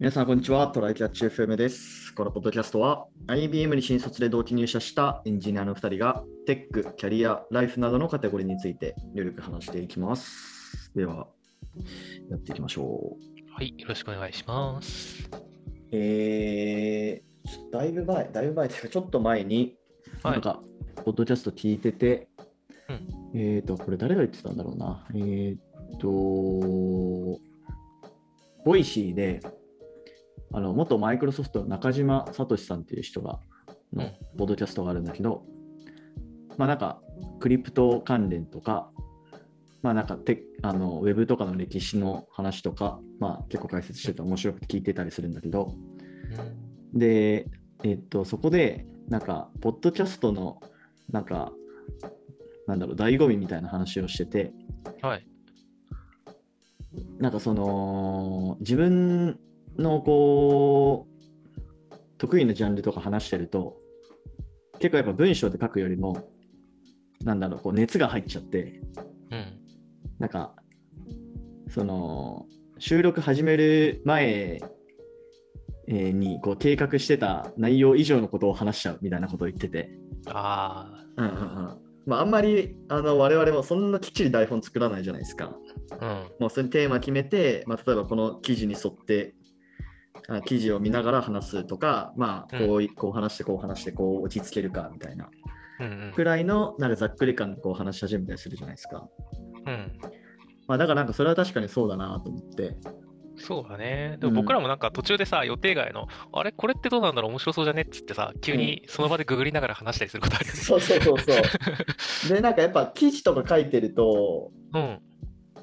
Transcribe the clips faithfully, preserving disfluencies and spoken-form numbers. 皆さんこんにちは、トライキャッチ エフエム です。このポッドキャストは アイビーエム に新卒で同期入社したエンジニアのふたりがテック、キャリア、ライフなどのカテゴリーについてより話していきます。ではやっていきましょう。はい、よろしくお願いします。えー、だいぶ前、だいぶ前というかちょっと前に、はい、なんかポッドキャスト聞いてて、うん、えっとこれ誰が言ってたんだろうな。えー、っとボイシーで。あの元マイクロソフトの中島聡さんっていう人がのポッドキャストがあるんだけど、まあなんかクリプト関連とか、まあなんかテあのウェブとかの歴史の話とか、まあ結構解説してて面白くて聞いてたりするんだけど、で、えっとそこでなんかポッドキャストのなんかなんだろう醍醐味みたいな話をしてて、はい、なんかその自分のこう得意なジャンルとか話してると結構やっぱ文章で書くよりもなんだろうこう熱が入っちゃって、うん、なんかその収録始める前にこう計画してた内容以上のことを話しちゃうみたいなことを言ってて、ああ、うんうんうん、まああんまりあの我々もそんなきっちり台本作らないじゃないですか、うん、もうそれテーマ決めて、まあ、例えばこの記事に沿って記事を見ながら話すとか、まあ、こう、うん、こう話してこう話してこう落ち着けるかみたいなくらいのなんかざっくり感でこう話し始めたりするじゃないですか、うんまあ、だからなんかそれは確かにそうだなと思ってそうだね。でも僕らもなんか途中でさ、うん、予定外のあれこれってどうなんだろう面白そうじゃねっつってさ急にその場でググりながら話したりすることあるよね、うん、そうそうそうそうでなんかやっぱ記事とか書いてると、うん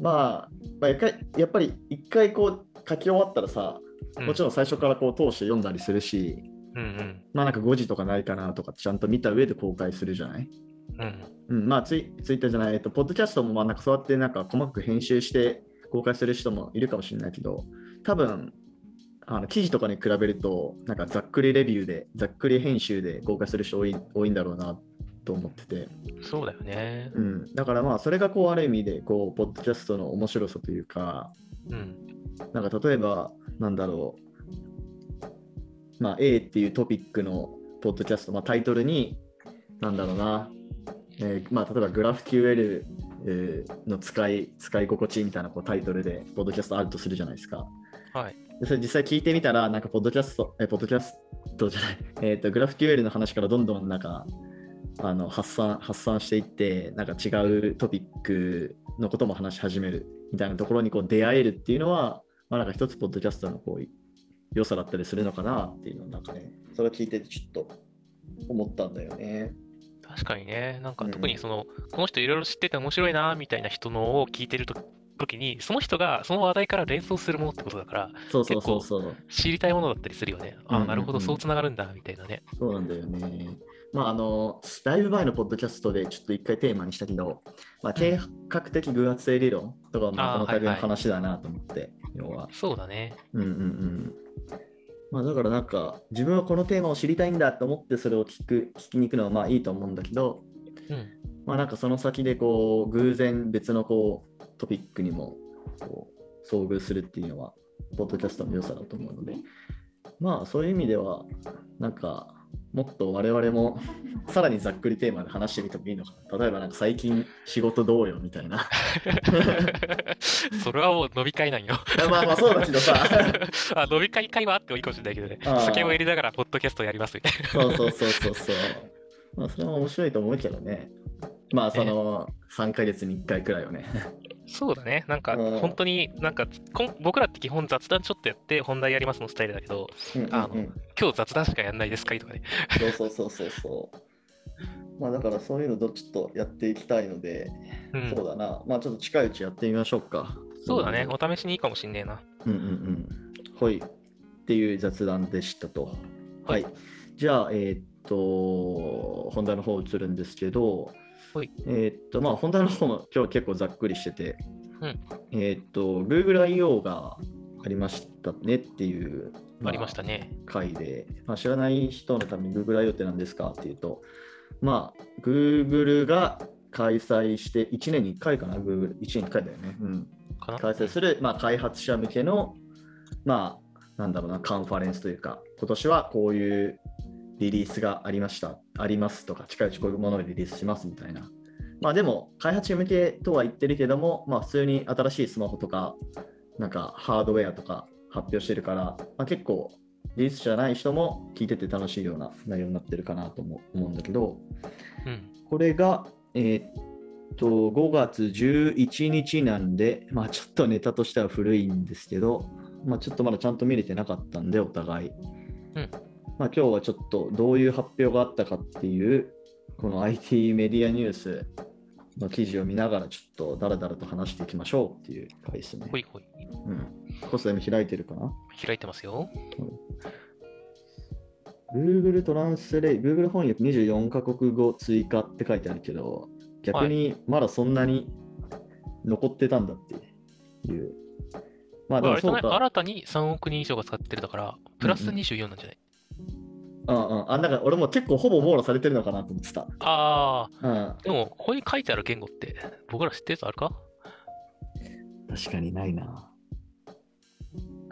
まあ、まあやっぱり一回こう書き終わったらさもちろん最初からこう通して読んだりするし、うんうん、まあなんかごじとかないかなとかちゃんと見た上で公開するじゃない、うんうん、まあツイ、ツイッターじゃない、えっと、ポッドキャストもまあなんかそうやってなんか細かく編集して公開する人もいるかもしれないけど多分あの記事とかに比べるとなんかざっくりレビューでざっくり編集で公開する人多い、多いんだろうなと思っててそうだよね、うん、だからまあそれがこうある意味でこうポッドキャストの面白さというか、うん、なんか例えばなんだろう、まあ、A っていうトピックのポッドキャスト、まあ、タイトルになんだろうな、えーまあ、例えば GraphQL の使い、使い心地みたいなこうタイトルでポッドキャストあるとするじゃないですか、はい、でそれ実際聞いてみたらなんかポッドキャスト、えー、ポッドキャストじゃない、えーと、GraphQL の話からどんどんなんかあの発散、発散していってなんか違うトピックのことも話し始めるみたいなところにこう出会えるっていうのはまあ、なんか一つポッドキャストのこう良さだったりするのかなっていうのなんかねそれを聞いてちょっと思ったんだよね。確かにねなんか特にその、うん、この人いろいろ知ってて面白いなみたいな人のを聞いてると時にその人がその話題から連想するものってことだからそうそうそうそう結構知りたいものだったりするよね、うんうんうん、あなるほどそうつながるんだみたいなねそうなんだよね。まああのだいぶ前のポッドキャストでちょっと一回テーマにしたけど、まあ、計画的偶発性理論とかもこの度の話だなと思って、うんはいはい、要はそうだねうんうんうんまあだからなんか自分はこのテーマを知りたいんだと思ってそれを聞く聞きに行くのはまあいいと思うんだけど、うん、まあなんかその先でこう偶然別のこうトピックにもこう遭遇するっていうのはポッドキャストの良さだと思うのでまあそういう意味ではなんかもっと我々もさらにざっくりテーマで話してみてもいいのかな例えばなんか最近仕事どうよみたいなそれはもう飲み会なんよまあまあそうだけどさあ飲み会会話あってもいいかもしれないけどね酒を入れながらポッドキャストやりますみたいなそうそうそうそうそうまあそれも面白いと思うけどねまあそのさんかげつにいっかいくらいよねそうだねなんか本当になんか僕らって基本雑談ちょっとやって本題やりますのスタイルだけど、うんうんうん、あの今日雑談しかやんないですかいとかねそうそうそうそうまあだからそういうのちょっとやっていきたいので、うん、そうだなまあちょっと近いうちやってみましょうかそうだね、うん、お試しにいいかもしんねえなうんうんうんはいっていう雑談でしたとはい、はい、じゃあえー、っと本題の方移るんですけどえー、っとまあ本題の方も今日結構ざっくりしてて、うん、えー、っと Google アイオー がありましたねっていう、まあ、ありましたね回で、まあ、知らない人のために Google アイオー って何ですかっていうとまあ Google が開催していちねんにいっかいかな Google いちねんにいっかいだよね、うん、開催する、まあ、開発者向けのまあなんだろうな、カンファレンスというか、今年はこういうリリースがありました、ありますとか、近いうちこういうものをリリースしますみたいな。まあでも、開発者向けとは言ってるけども、まあ普通に新しいスマホとか、なんかハードウェアとか発表してるから、まあ、結構リリースじゃない人も聞いてて楽しいような内容になってるかなと思うんだけど、うん、これが、えーとごがつじゅういちにちなんで、まあ、ちょっとネタとしては古いんですけど、まあ、ちょっとまだちゃんと見れてなかったんでお互い、うんまあ、今日はちょっとどういう発表があったかっていうこの アイティー メディアニュースの記事を見ながらちょっとダラダラと話していきましょうっていう回ですね。ほいほい、うん、コスタでも開いてるかな。開いてますよ、うん、Google トランスレイ Google 翻訳にじゅうよんかこくご追加って書いてあるけど、逆にまだそんなに残ってたんだっていう。はい、まあでもそうか。新たにさんおくにん以上が使ってるだから、プラスにじゅうよんなんじゃない？うんうん。あ、だから俺も結構ほぼ網羅されてるのかなと思ってた。ああ、うん。でもここに書いてある言語って僕ら知ってるやつあるか？確かにないな。だ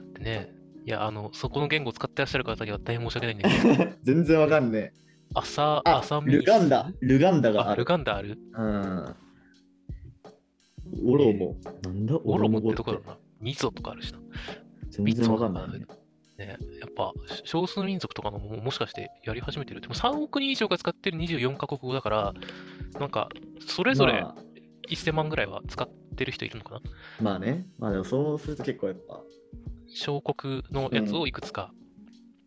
ってね、いやあのそこの言語を使ってらっしゃる方には大変申し訳ないんだけど。全然わかんねえ。朝あ朝ルガンダルガンダがある。あルガンダある。うん。オロモ、えー、なんだオロモってところな。ニゾとかあるしな。全然わかんないね。ね、やっぱ少数民族とかの も, もしかしてやり始めてる。でもさんおく人以上が使ってるにじゅうよんかこくごだから、なんかそれぞれせんまんぐらいは使ってる人いるのかな。まあ、まあ、ね、まあでもそうすると結構やっぱ小国のやつをいくつか、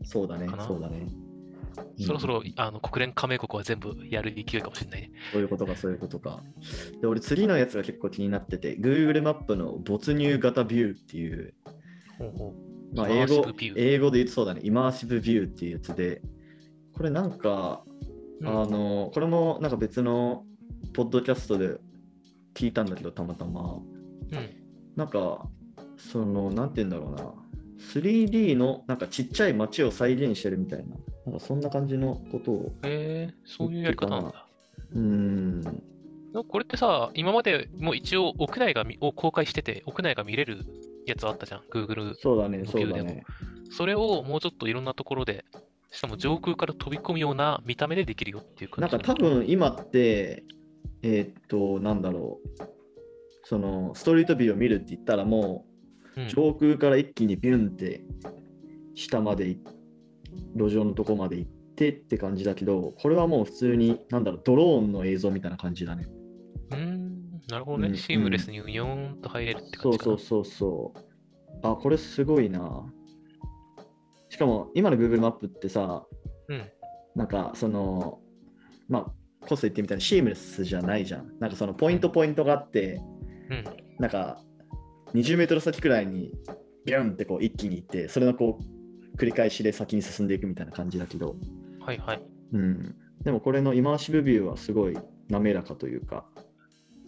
うん。そうだね。そうだね。そろそろ、うん、あの国連加盟国は全部やる勢いかもしれないね。そういうことか、そういうことか。で、俺、次のやつが結構気になってて、Google マップの没入型ビューっていう、ほうほうまあ、英語、英語で言うとそうだね、イマーシブビューっていうやつで、これなんか、うん、あのこれもなんか別のポッドキャストで聞いたんだけど、たまたま。うん、なんか、その、なんて言うんだろうな、スリーディー のなんかちっちゃい街を再現してるみたいな。なんかそんな感じのことを。へえ、そういうやり方なんだ。うん。これってさ、今までもう一応屋内がを公開してて、屋内が見れるやつあったじゃん、Google のビューでも。そうだね、そうだね。それをもうちょっといろんなところで、しかも上空から飛び込むような見た目でできるよっていう感じ。なんか多分今って、えー、っと、なんだろう、そのストリートビューを見るって言ったらもう、うん、上空から一気にビュンって下まで行って、路上のとこまで行ってって感じだけど、これはもう普通になんだろうドローンの映像みたいな感じだね。うーん、なるほどね、うん、シームレスにうよーんと入れるって感じかな。そうそうそうそう。あ、これすごいな。しかも今の Google マップってさ、うん、なんかそのまあコス言ってみたいにシームレスじゃないじゃん。なんかそのポイントポイントがあって、うん、なんかにじゅうメートル先くらいにビュンってこう一気に行って、それのこう繰り返しで先に進んでいくみたいな感じだけど、はいはい、うん、でもこれのイマーシブビューはすごい滑らかというか、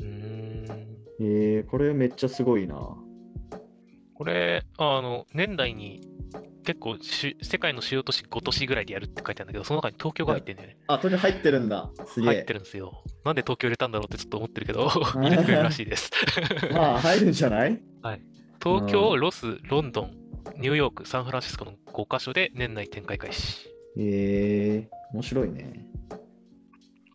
うーん、えー、これめっちゃすごいな。これあの年内に結構し世界の主要都市ごとしぐらいでやるって書いてあるんだけど、その中に東京が入ってるんだよね。あ、東京入ってるんだ。すげえ。入ってるんですよ。なんで東京入れたんだろうってちょっと思ってるけど入れてくれるらしいですまあ入るんじゃない、はい、東京、ロス、ロンドン、ニューヨーク、サンフランシスコのごかしょで年内展開開始。えー、面白いね。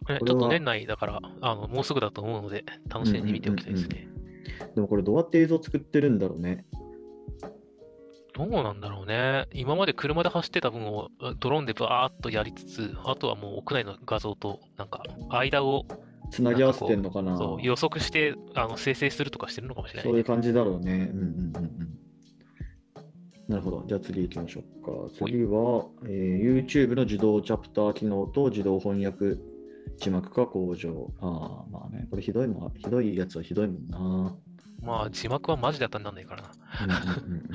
これちょっと年内だからあのもうすぐだと思うので楽しみに見ておきたいですね、うんうんうん、でもこれどうやって映像作ってるんだろうね。どうなんだろうね。今まで車で走ってた分をドローンでバーッとやりつつ、あとはもう屋内の画像となんか間をつなぎ合わせてんのかな。そう予測してあの生成するとかしてるのかもしれない、ね、そういう感じだろうね。うんうんうん、なるほど。じゃあ次行きましょうか。次は、えー、YouTube の自動チャプター機能と自動翻訳字幕化向上。ああ、まあね、これひどいもん、ひどいやつはひどいもんな。まあ字幕はマジで当たんなんないからな。うんうんうん、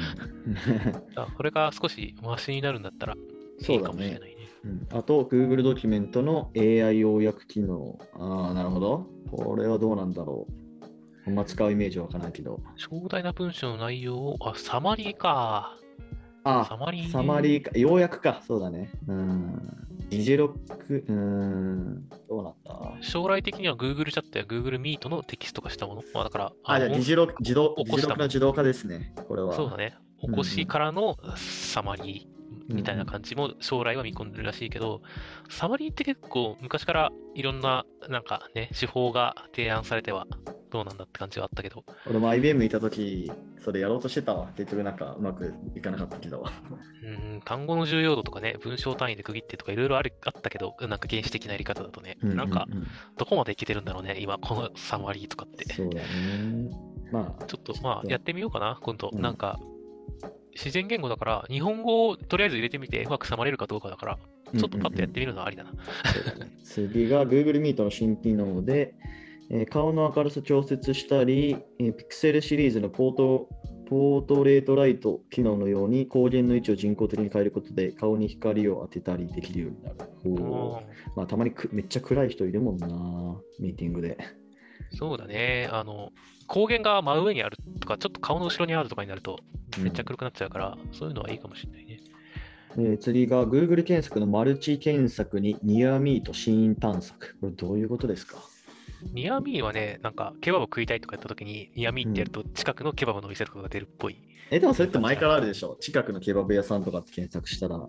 これが少しマシになるんだったらいいかもしれないね。そうだね、うん、あと Google ドキュメントの エーアイ 要約機能。ああ、なるほど。これはどうなんだろう。あんま使うイメージはわからないけど。詳細な文章の内容を、あ、サマリーか。あ、サマリー。サマリーか。要約か。そうだね。うん。議事録、うん。どうなった？将来的には Google チャットや Google Meet のテキスト化したもの。まあ、だから、あ、じゃあ議事録、自動、議事録の自動化ですね。これは。そうだね。お越しからのサマリーみたいな感じも将来は見込んでるらしいけど、サマリーって結構昔からいろんななんかね手法が提案されてはどうなんだって感じはあったけど、俺も アイビーエム いた時それやろうとしてたわ。結局なんかうまくいかなかったけど、うん、単語の重要度とかね文章単位で区切ってとかいろいろあるあったけど、なんか原始的なやり方だとね、うんうんうん、なんかどこまでいけてるんだろうね今このサマリーとかって。そうだね、まあ、ちょっとまあやってみようかな今度、うん、なんか自然言語だから日本語をとりあえず入れてみてうまくサマれるかどうかだからちょっとパッとやってみるのはありだな、うんうんうん、次が Google Meet の新機能で顔の明るさ調節したり、ピクセルシリーズのポート、ポートレートライト機能のように光源の位置を人工的に変えることで顔に光を当てたりできるようになる。おまあ、たまにめっちゃ暗い人いるもんな、ミーティングで。そうだね、あの光源が真上にあるとか、ちょっと顔の後ろにあるとかになるとめっちゃ暗くなっちゃうから、うん、そういうのはいいかもしれないね。えー、次が Google 検索のマルチ検索にニアミーとシーン探索。これどういうことですか？ニアミーはね、なんかケバブ食いたいとかやったときにニアミーってやると近くのケバブの店とかが出るっぽい、うん、えでもそれって前からあるでしょ、近くのケバブ屋さんとかって検索したらっ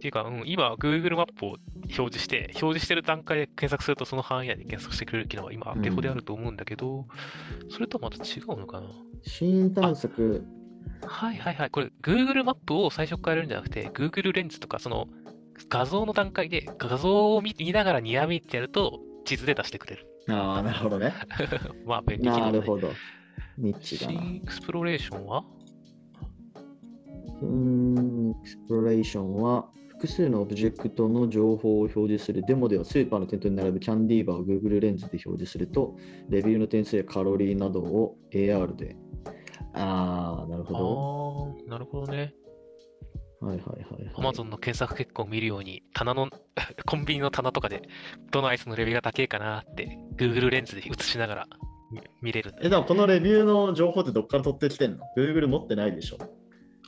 ていうか、うん、今 Google マップを表示して表示してる段階で検索するとその範囲内で検索してくれる機能は今デフォであると思うんだけど、うん、それとはまた違うのかな。シーン探索、はいはいはい、これ Google マップを最初からやるんじゃなくて Google レンズとかその画像の段階で画像を見ながらニアミーってやると地図で出してくれる。ああ、なるほどね。まあ、便利機能だね。なるほど。ニッチだな。エクスプロレーションは？うーん、エクスプロレーションは複数のオブジェクトの情報を表示する。デモではスーパーの店頭に並ぶキャンディーバーを Google レンズで表示すると、レビューの点数やカロリーなどを エーアール で。ああ、なるほど。ああ、なるほどね。はいはいはいはい、Amazon の検索結果を見るように棚のコンビニの棚とかでどのアイスのレビューが高いかなって Google レンズで映しながら見れるんだ、ね、えでもこのレビューの情報ってどっから取ってきてんの？ Google 持ってないでしょ。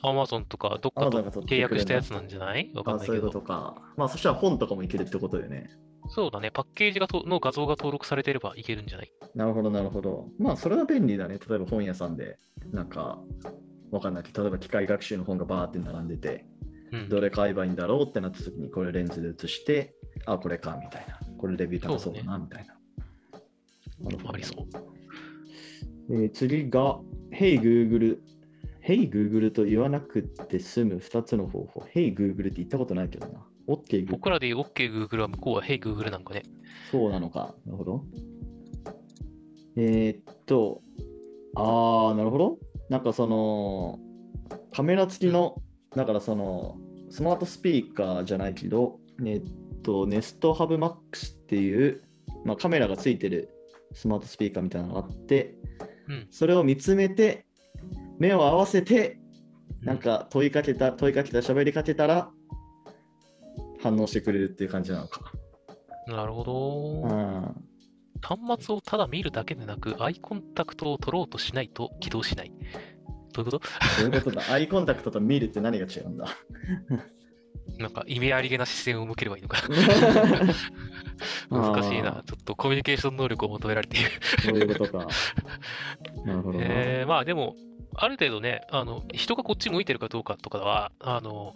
Amazon とかどっかと契約したやつなんじゃない？わかんないけど。あ、そういうことか。まあそしたら本とかもいけるってことよね。そうだね、パッケージがとの画像が登録されていればいけるんじゃない？なるほどなるほど。まあそれは便利だね。例えば本屋さんでなんかわかんないけど、例えば機械学習の本がバーって並んでて、うん、どれ買えばいいんだろうってなった時にこれレンズで写して、あ、これかみたいな、これレビュー高そうだなみたいな。ありそう。えー、次が、Hey Google。Hey Google と言わなくて済むふたつの方法。Hey Google って言ったことないけどな。OK Google。僕らで言う OK Google は向こうは Hey Google なんかね。そうなのか。なるほど。えー、っと、あー、なるほど。なんかそのカメラ付きのだからそのスマートスピーカーじゃないけど、えっとネストハブマックスっていう、まあ、カメラが付いてるスマートスピーカーみたいなのがあって、うん、それを見つめて目を合わせてなんか問いかけた、うん、問いかけた喋りかけたら反応してくれるっていう感じなのか。なるほど。うん。端末をただ見るだけでなく、アイコンタクトを取ろうとしないと起動しない。どういうこと？どういうことだ？アイコンタクトと見るって何が違うんだ？なんか意味ありげな視線を向ければいいのか。難しいな。ちょっとコミュニケーション能力を求められている。そういうことか。なるほどな。えー、まあでもある程度ね、あの人がこっち向いてるかどうかとかはあの。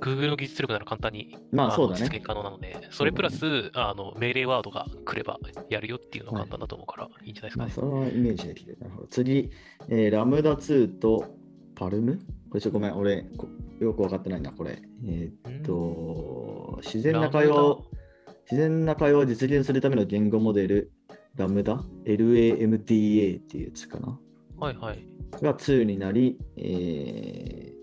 Google の技術力なら簡単に、まあそうだね、実現可能なので、それプラス、ね、あの命令ワードが来ればやるよっていうのが簡単だと思うから、はい、いいんじゃないですかね。まあ、それはイメージできる。なるほど。次、えー、ラムダツーとパルム。これちょっとごめん、俺よく分かってないな、これ。えー、っと、自然な会話を、自然な会話を実現するための言語モデル、ラムダ エルエーエムディーエー っていうやつかな。はいはい。がツーになり、えー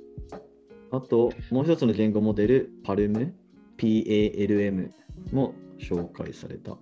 あともう一つの言語モデル、パルム ピーエーエルエム も紹介された。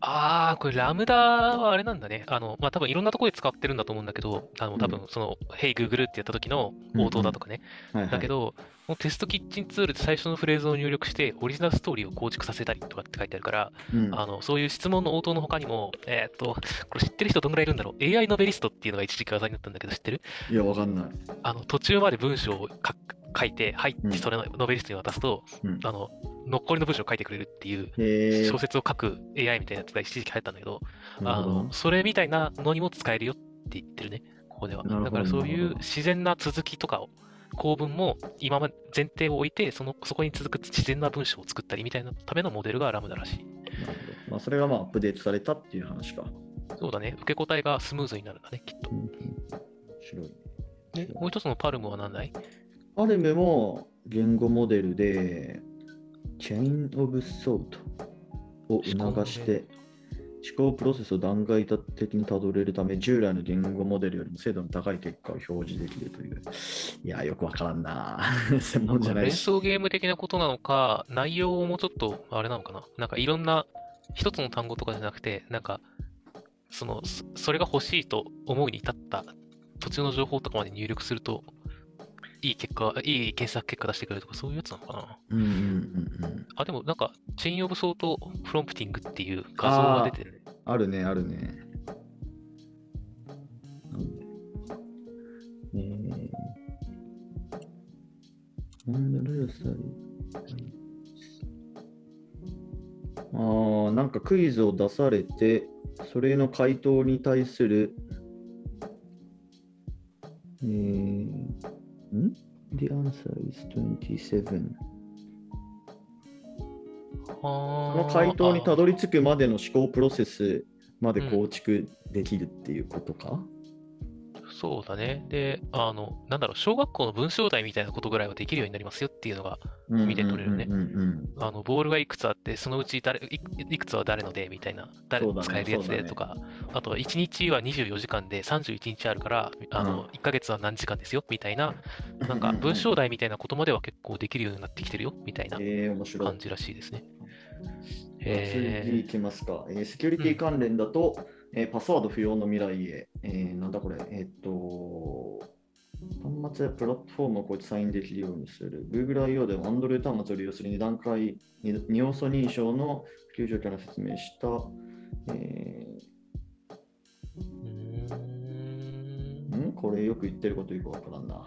ああ、これラムダはあれなんだね。あの、まあ、多分いろんなところで使ってるんだと思うんだけど、あの多分その、うん、Hey Google ってやった時の応答だとかね。うんうん、だけど、はいはい、もうテストキッチンツールで最初のフレーズを入力して、オリジナルストーリーを構築させたりとかって書いてあるから、うん、あのそういう質問の応答の他にも、えー、っと、これ知ってる人どんぐらいいるんだろう。エーアイ ノベリストっていうのが一時期技になったんだけど、知ってる？いや、わかんない。あの途中まで文章を書く。書いて、はい、うん、それのノベリストに渡すと、うん、あの残りの文章を書いてくれるっていう小説を書く エーアイ みたいなやつが一時期入ったんだけど、あのそれみたいなのにも使えるよって言ってるね。ここでは。だからそういう自然な続きとかを、構文も今まで前提を置いて、そのそこに続く自然な文章を作ったりみたいなためのモデルがラムダらしい。なるほど、まあ、それがまあアップデートされたっていう話か。そうだね、受け答えがスムーズになるんだね、きっと。うん、白い。で、もう一つのパルムは何だい？パルムも言語モデルで、チェイン・オブ・ソートを促して、思考プロセスを段階的にたどれるため、従来の言語モデルよりも精度の高い結果を表示できるという。いや、よくわからんな。専門じゃないし。連想ゲーム的なことなのか、内容をもうちょっと、あれなのかな。なんかいろんな、一つの単語とかじゃなくて、なんか、その、それが欲しいと思うに至った途中の情報とかまで入力すると、いい結果、いい検索結果出してくれるとか、そういうやつなのかな。うんうんうんうん。あ、でもなんか、チェインオブソートプロンプティングっていう画像が出てる。あ, あるね、あるね。えー。ああ、なんかクイズを出されて、それの回答に対する、えーん The answer is にじゅうなな。 その回答にたどり着くまでの思考プロセスまで構築できるっていうことか、うん、そうだね。で、あの、なんだろう、小学校の文章題みたいなことぐらいはできるようになりますよっていうのが見て取れるね。あの、ボールがいくつあって、そのうち誰 い, いくつは誰のでみたいな、誰も使えるやつでとか、ねね、あといちにちはにじゅうよじかんでさんじゅういちにちあるから、あの、うん、いっかげつは何時間ですよみたいな、なんか文章題みたいなことまでは結構できるようになってきてるよみたいな感じらしいですね。えー、次いきますか。えー、セキュリティ関連だと、うん、えー、パスワード不要の未来へ、えー、なんだこれ、えー、っと、端末やプラットフォームをこうやってサインできるようにする。Google アイオー でも Android 端末を利用するに段階、二要素認証の普及状況を説明した、えー、んこれよく言ってることよくわからんな。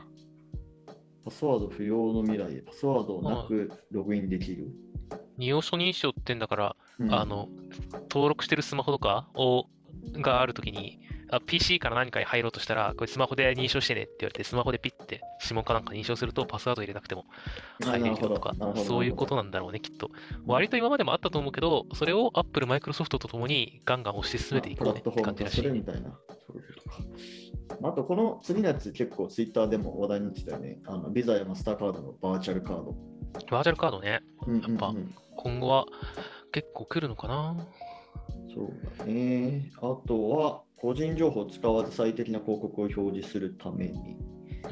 パスワード不要の未来へ、パスワードなくログインできる。二要素認証ってんだから、うん、あの登録してるスマホとかをがあるときにあ ピーシー から何かに入ろうとしたらこれスマホで認証してねって言われてスマホでピッて指紋かなんか認証するとパスワード入れなくても入れるとかそういうことなんだろうねきっと。割と今までもあったと思うけどそれを Apple、Microsoft とともにガンガン押して進めていくねって感じらしい。プラットフォーム化するみたいな。そういうことか。あとこの次のやつ結構 Twitter でも話題になってたよね。あの Visa や MasterCard のバーチャルカード。バーチャルカードね。やっぱ今後は結構来るのかな。そうだね。あとは個人情報を使わず最適な広告を表示するために、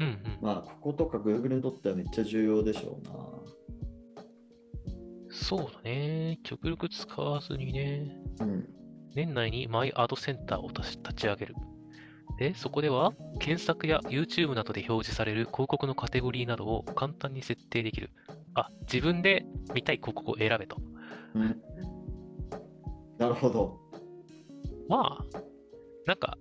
うんうん、まあこことか Google にとってはめっちゃ重要でしょうな。そうだね。極力使わずにね。うん、年内にマイアドセンターを立ち上げる。でそこでは検索や YouTube などで表示される広告のカテゴリーなどを簡単に設定できる。あ、自分で見たい広告を選べと。うん、なるほど。まあなんか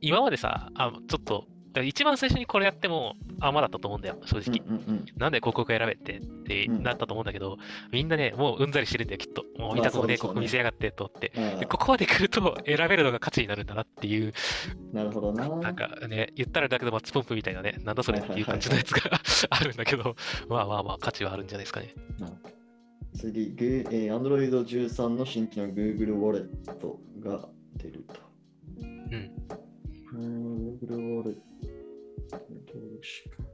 今までさあちょっと一番最初にこれやってもあまだったと思うんだよ正直、うんうんうん、なんで広告選べってってなったと思うんだけど、うん、みんなねもううんざりしてるんだよきっともう見たことねえ広告見せやがってと思って、うん、ここまで来ると選べるのが価値になるんだなっていう。なるほどな。なんかね言ったらだけどマッチポンプみたいなねなんだそれっていう感じのやつが、はいはい、あるんだけどまあまあまあ価値はあるんじゃないですかね。うん、次 Android じゅうさんの新規の Google Wallet が出ると。うん。Google Wallet 登録しか。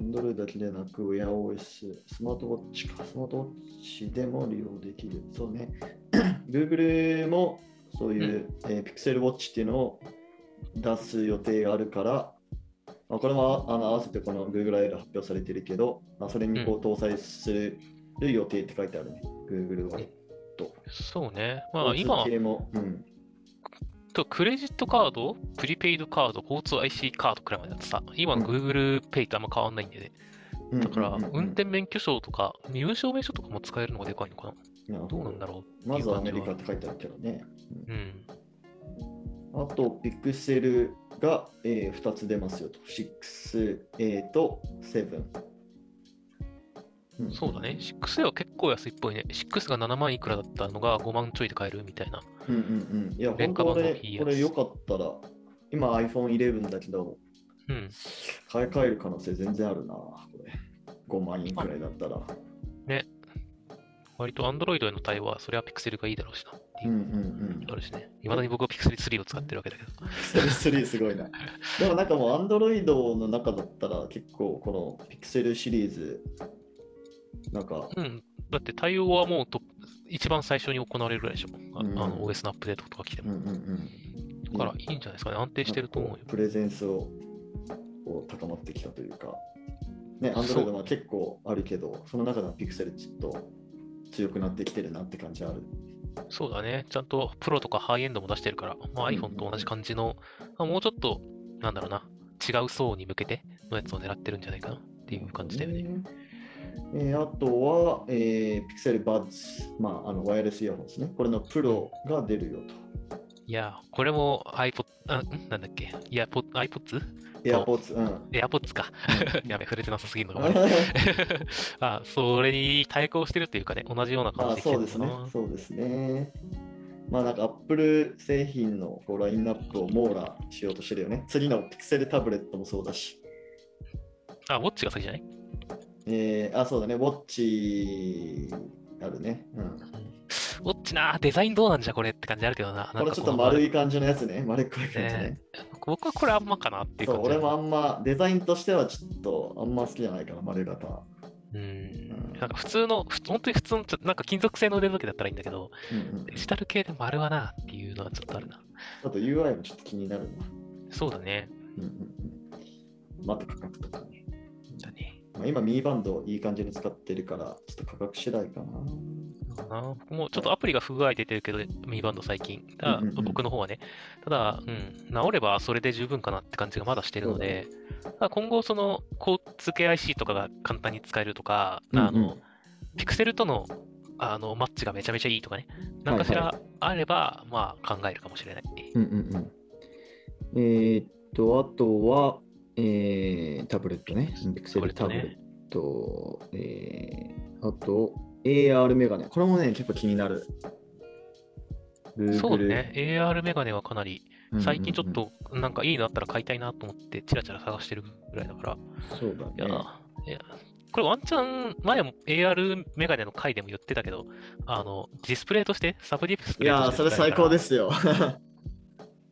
Android だけでなく Wear オーエス、スマートウォッチか。スマートウォッチでも利用できる。そうね。Google もそういう、うん、えー、Pixel Watch っていうのを出す予定があるから、まあ、これもあの合わせてこの Googleアイオー 発表されてるけど、まあ、それにこう搭載する予定って書いてあるね。うん、Google Wallet。そうね。まあ今。クレジットカード、プリペイドカード、交通 アイシー カードくらいまでだってさ、今の Google Pay とあんま変わんないんでね。うん、だから、運転免許証とか、身分証明書とかも使えるのがでかいのかな。どうなんだろう。まずアメリカって書いてあるけどね。うん。あと、ピクセルが、えー、ふたつ出ますよと。ろく、はちとなな。うん、そうだね。ろくエー は結構安いっぽいね。ろくがななまんいくらだったのがごまんちょいで買えるみたいな。うんうんうん。いや、本当はね、これ良かったら今 アイフォンイレブン だけど、うん、買い替える可能性全然あるなこれ。ごまんえんくらいだったら。ね。割と Android への対応はそれは Pixel がいいだろうしな。うんうんうん。あるしね。いまだに僕は ピクセルスリーを使ってるわけだけど。ピクセルスリー すごいな。でもなんかもう Android の中だったら結構この Pixel シリーズなんか。うん。だって対応はもうと一番最初に行われるぐらいでしょ。あの、うん、あの オーエス のアップデートとか来ても。うんうんうん。だからいいんじゃないですかね。安定してると思うよ。プレゼンスを高まってきたというか、ね、Android は結構あるけど、その中での Pixel ちょっと強くなってきてるなって感じある。そうだね。ちゃんとプロとかハイエンドも出してるから、まあ、iPhone と同じ感じの、うんうん、もうちょっとなんだろうな、違う層に向けてのやつを狙ってるんじゃないかなっていう感じだよね。えー、あとは、えー、Pixel Buds、まあ、あのワイヤレスイヤホンですね。これのプロが出るよと。いやこれも iPod、あ、なんだっけ、いや iPods?エアポッツ、うん。エアポッツか。やべ、触れてなさすぎるのかな。あ、それに対抗してるというかね、同じような感じできてるのかな。ああ、そうですね。そうですね。まあなんか Apple 製品のこうラインナップを網羅しようとしてるよね。次の Pixel タブレットもそうだし。あ、ウォッチが先じゃない？えー、あ、そうだね。ウォッチあるね。うん。ウォッチな、デザインどうなんじゃこれって感じあるけどな。これちょっと丸い感じのやつね。丸っこい感じね。僕はこれあんまかなっていう感じ。そう、俺もあんま、デザインとしてはちょっとあんま好きじゃないから、丸型。うん、うん。なんか普通の、本当に普通の、なんか金属製の腕時計だったらいいんだけど、うんうん、デジタル系で丸はなっていうのはちょっとあるな。あと ユーアイ もちょっと気になるな。そうだね。うんうん。また価格とかね。だね。まあ、今、ミーバンドいい感じに使ってるから、ちょっと価格次第かな。な僕もちょっとアプリが不具合出てるけど、ミーバンド最近、だ僕の方はね、ただ、うん、治ればそれで十分かなって感じがまだしてるので、だ今後、その交通系 アイシー とかが簡単に使えるとか、うんうん、あのピクセルとの、あのマッチがめちゃめちゃいいとかね、なんかしらあれば、はいはい、まあ、考えるかもしれない。うんうんうん、えー、っと、あとは、えー、タブレットね、ピクセルタブレット、ねえー、あと、エーアール メガネ、これもね、結構気になる。そうね、エーアール メガネはかなり、最近ちょっと、なんかいいのあったら買いたいなと思って、チラチラ探してるぐらいだから。そうだね。いや、いやこれワンチャン、前も エーアール メガネの回でも言ってたけど、あの、ディスプレイとして、サブディスプレイとして。いや、それ最高ですよ。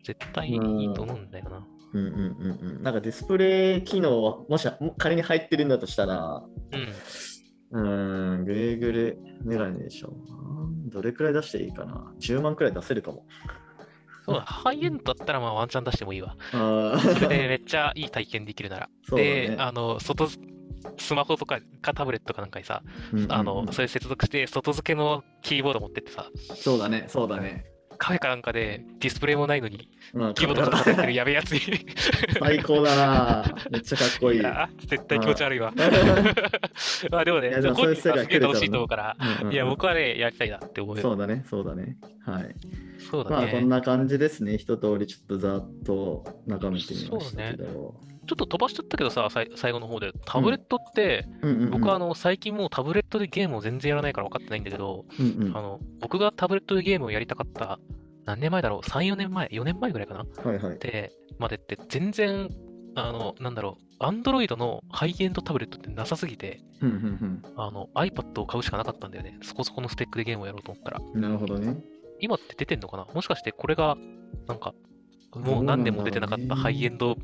絶対にいいと思うんだよな。うんうんうんうん。なんかディスプレイ機能、もし仮に入ってるんだとしたら、うん。うーん、Google メガネでしょ。どれくらい出していいかな。じゅうまんくらい出せるかも。そうだ、ハイエンドだったらまあワンチャン出してもいいわ。あそれでめっちゃいい体験できるなら。そうだね、で、あの、外、スマホとかタブレットかなんかにさ、うんうんうん、あの、それ接続して、外付けのキーボード持ってってさ。そうだね、そうだね。カフェかなんかでディスプレイもないのに、まあ、キーボードとか叩いてるやべえやつに。最高だな。めっちゃかっこいい。いや絶対気持ち悪いわ。まあでもね、こういう世界来ると楽しいと思うから、うんうん、いや僕はねやりたいなって思う。そうだね、そうだね。はい。そうだね。まあこんな感じですね。一通りちょっとざっと眺めてみましたけど。そうね、ちょっと飛ばしちゃったけどさ、最後の方でタブレットって、うんうんうんうん、僕はあの最近もうタブレットでゲームを全然やらないから分かってないんだけど、うんうん、あの僕がタブレットでゲームをやりたかった何年前だろう ?さん、よねんまえ ?よ 年前ぐらいかな、はいはい、でまでって全然あのなんだろう Android のハイエンドタブレットってなさすぎて、うんうんうん、あの iPad を買うしかなかったんだよね。そこそこのスペックでゲームをやろうと思ったら。なるほどね。今って出てんのかな、もしかしてこれがなんかもう何年も出てなかったハイエンド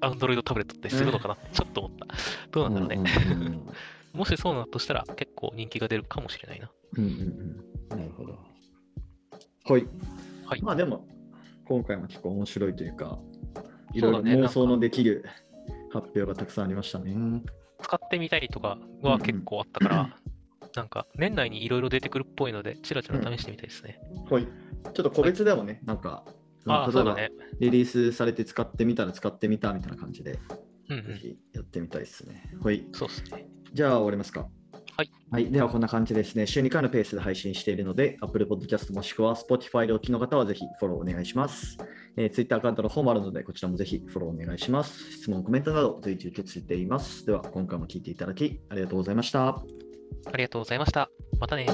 アンドロイドタブレットってするのかな、えー、ちょっと思った。どうなんだろうね。うんうんうん、もしそうなとしたら結構人気が出るかもしれないな。うんうんうん。なるほど。はい。はい、まあでも今回も結構面白いというか、いろいろ妄想のできる発表がたくさんありましたね。ね、使ってみたりとかは結構あったから、うんうん、なんか年内にいろいろ出てくるっぽいので、ちらちら試してみたいですね。うん、はい。ちょっと個別でもね、はい、なんか。あ、そうだね。リリースされて使ってみたら使ってみたみたいな感じで、うんうん、ぜひやってみたいですね。はい。そうですね。じゃあ終わりますか。はい。はい。ではこんな感じですね。週にかいのペースで配信しているので、Apple Podcast もしくは Spotify でお聞きの方はぜひフォローお願いします。えー、Twitter アカウントの方もあるので、こちらもぜひフォローお願いします。質問、コメントなど随時受け付けています。では今回も聞いていただきありがとうございました。ありがとうございました。またね。